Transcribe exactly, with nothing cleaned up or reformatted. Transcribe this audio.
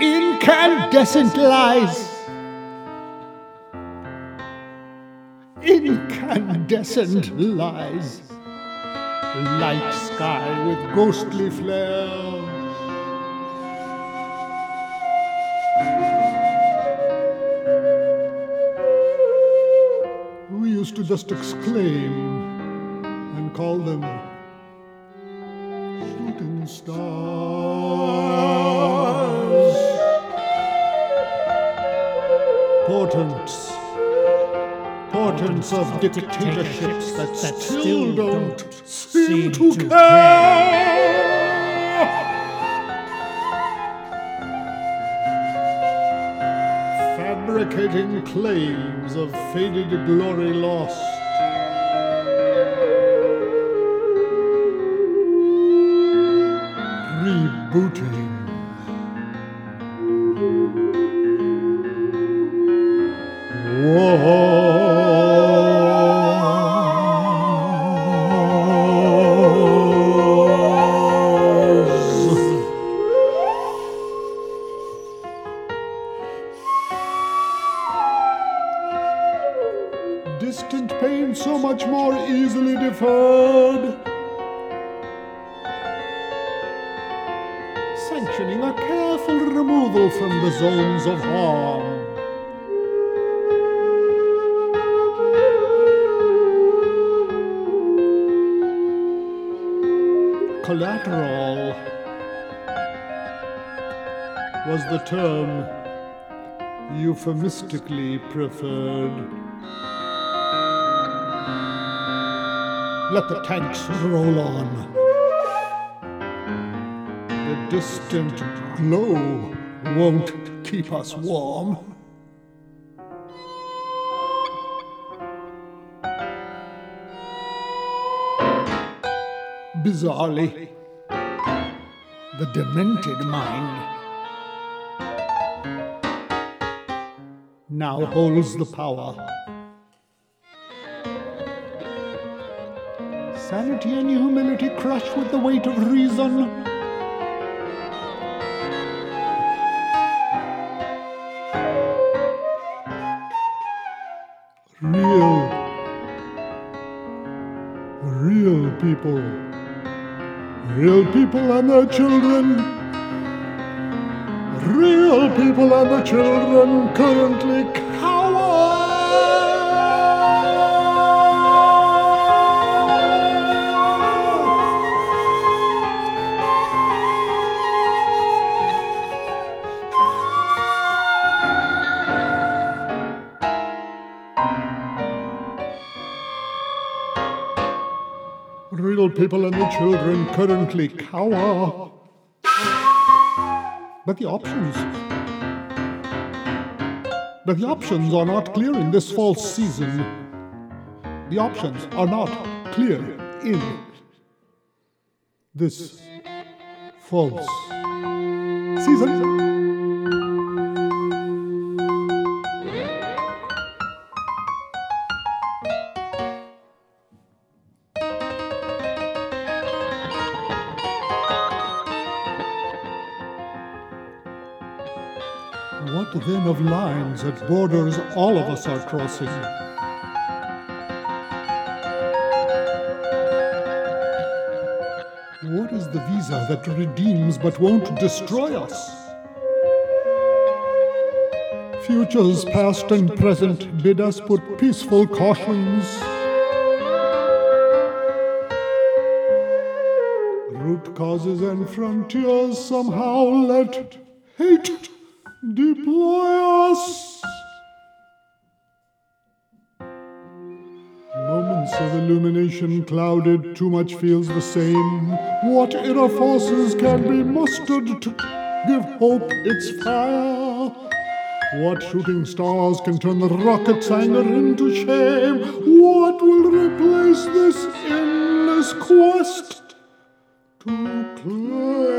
Incandescent lies. Incandescent lies. Light sky with ghostly flares. We used to just exclaim and call them shooting stars, portents, portents of dictatorships that still don't seem to care. Fabricating claims of faded glory lost. Rebooting. Distant pain so much more easily deferred. Sanctioning a careful removal from the zones of harm. Collateral was the term euphemistically preferred. Let the tanks roll on. The distant glow won't keep us warm. Bizarrely, the demented mind now holds the power. Sanity and humility crush with the weight of reason. Real, real people, real people and their children, real people and their children currently cower. Real people and the children currently cower. But the options, but the options are not clear in this false season. The options are not clear in this false season. What then of lines at borders all of us are crossing? What is the visa that redeems but won't destroy us? Futures past and present bid us put peaceful cautions. Root causes and frontiers somehow let hate deploy us. Moments of illumination clouded, too much feels the same. What inner forces can be mustered to give hope its fire? What shooting stars can turn the rocket's anger into shame? What will replace this endless quest to clear?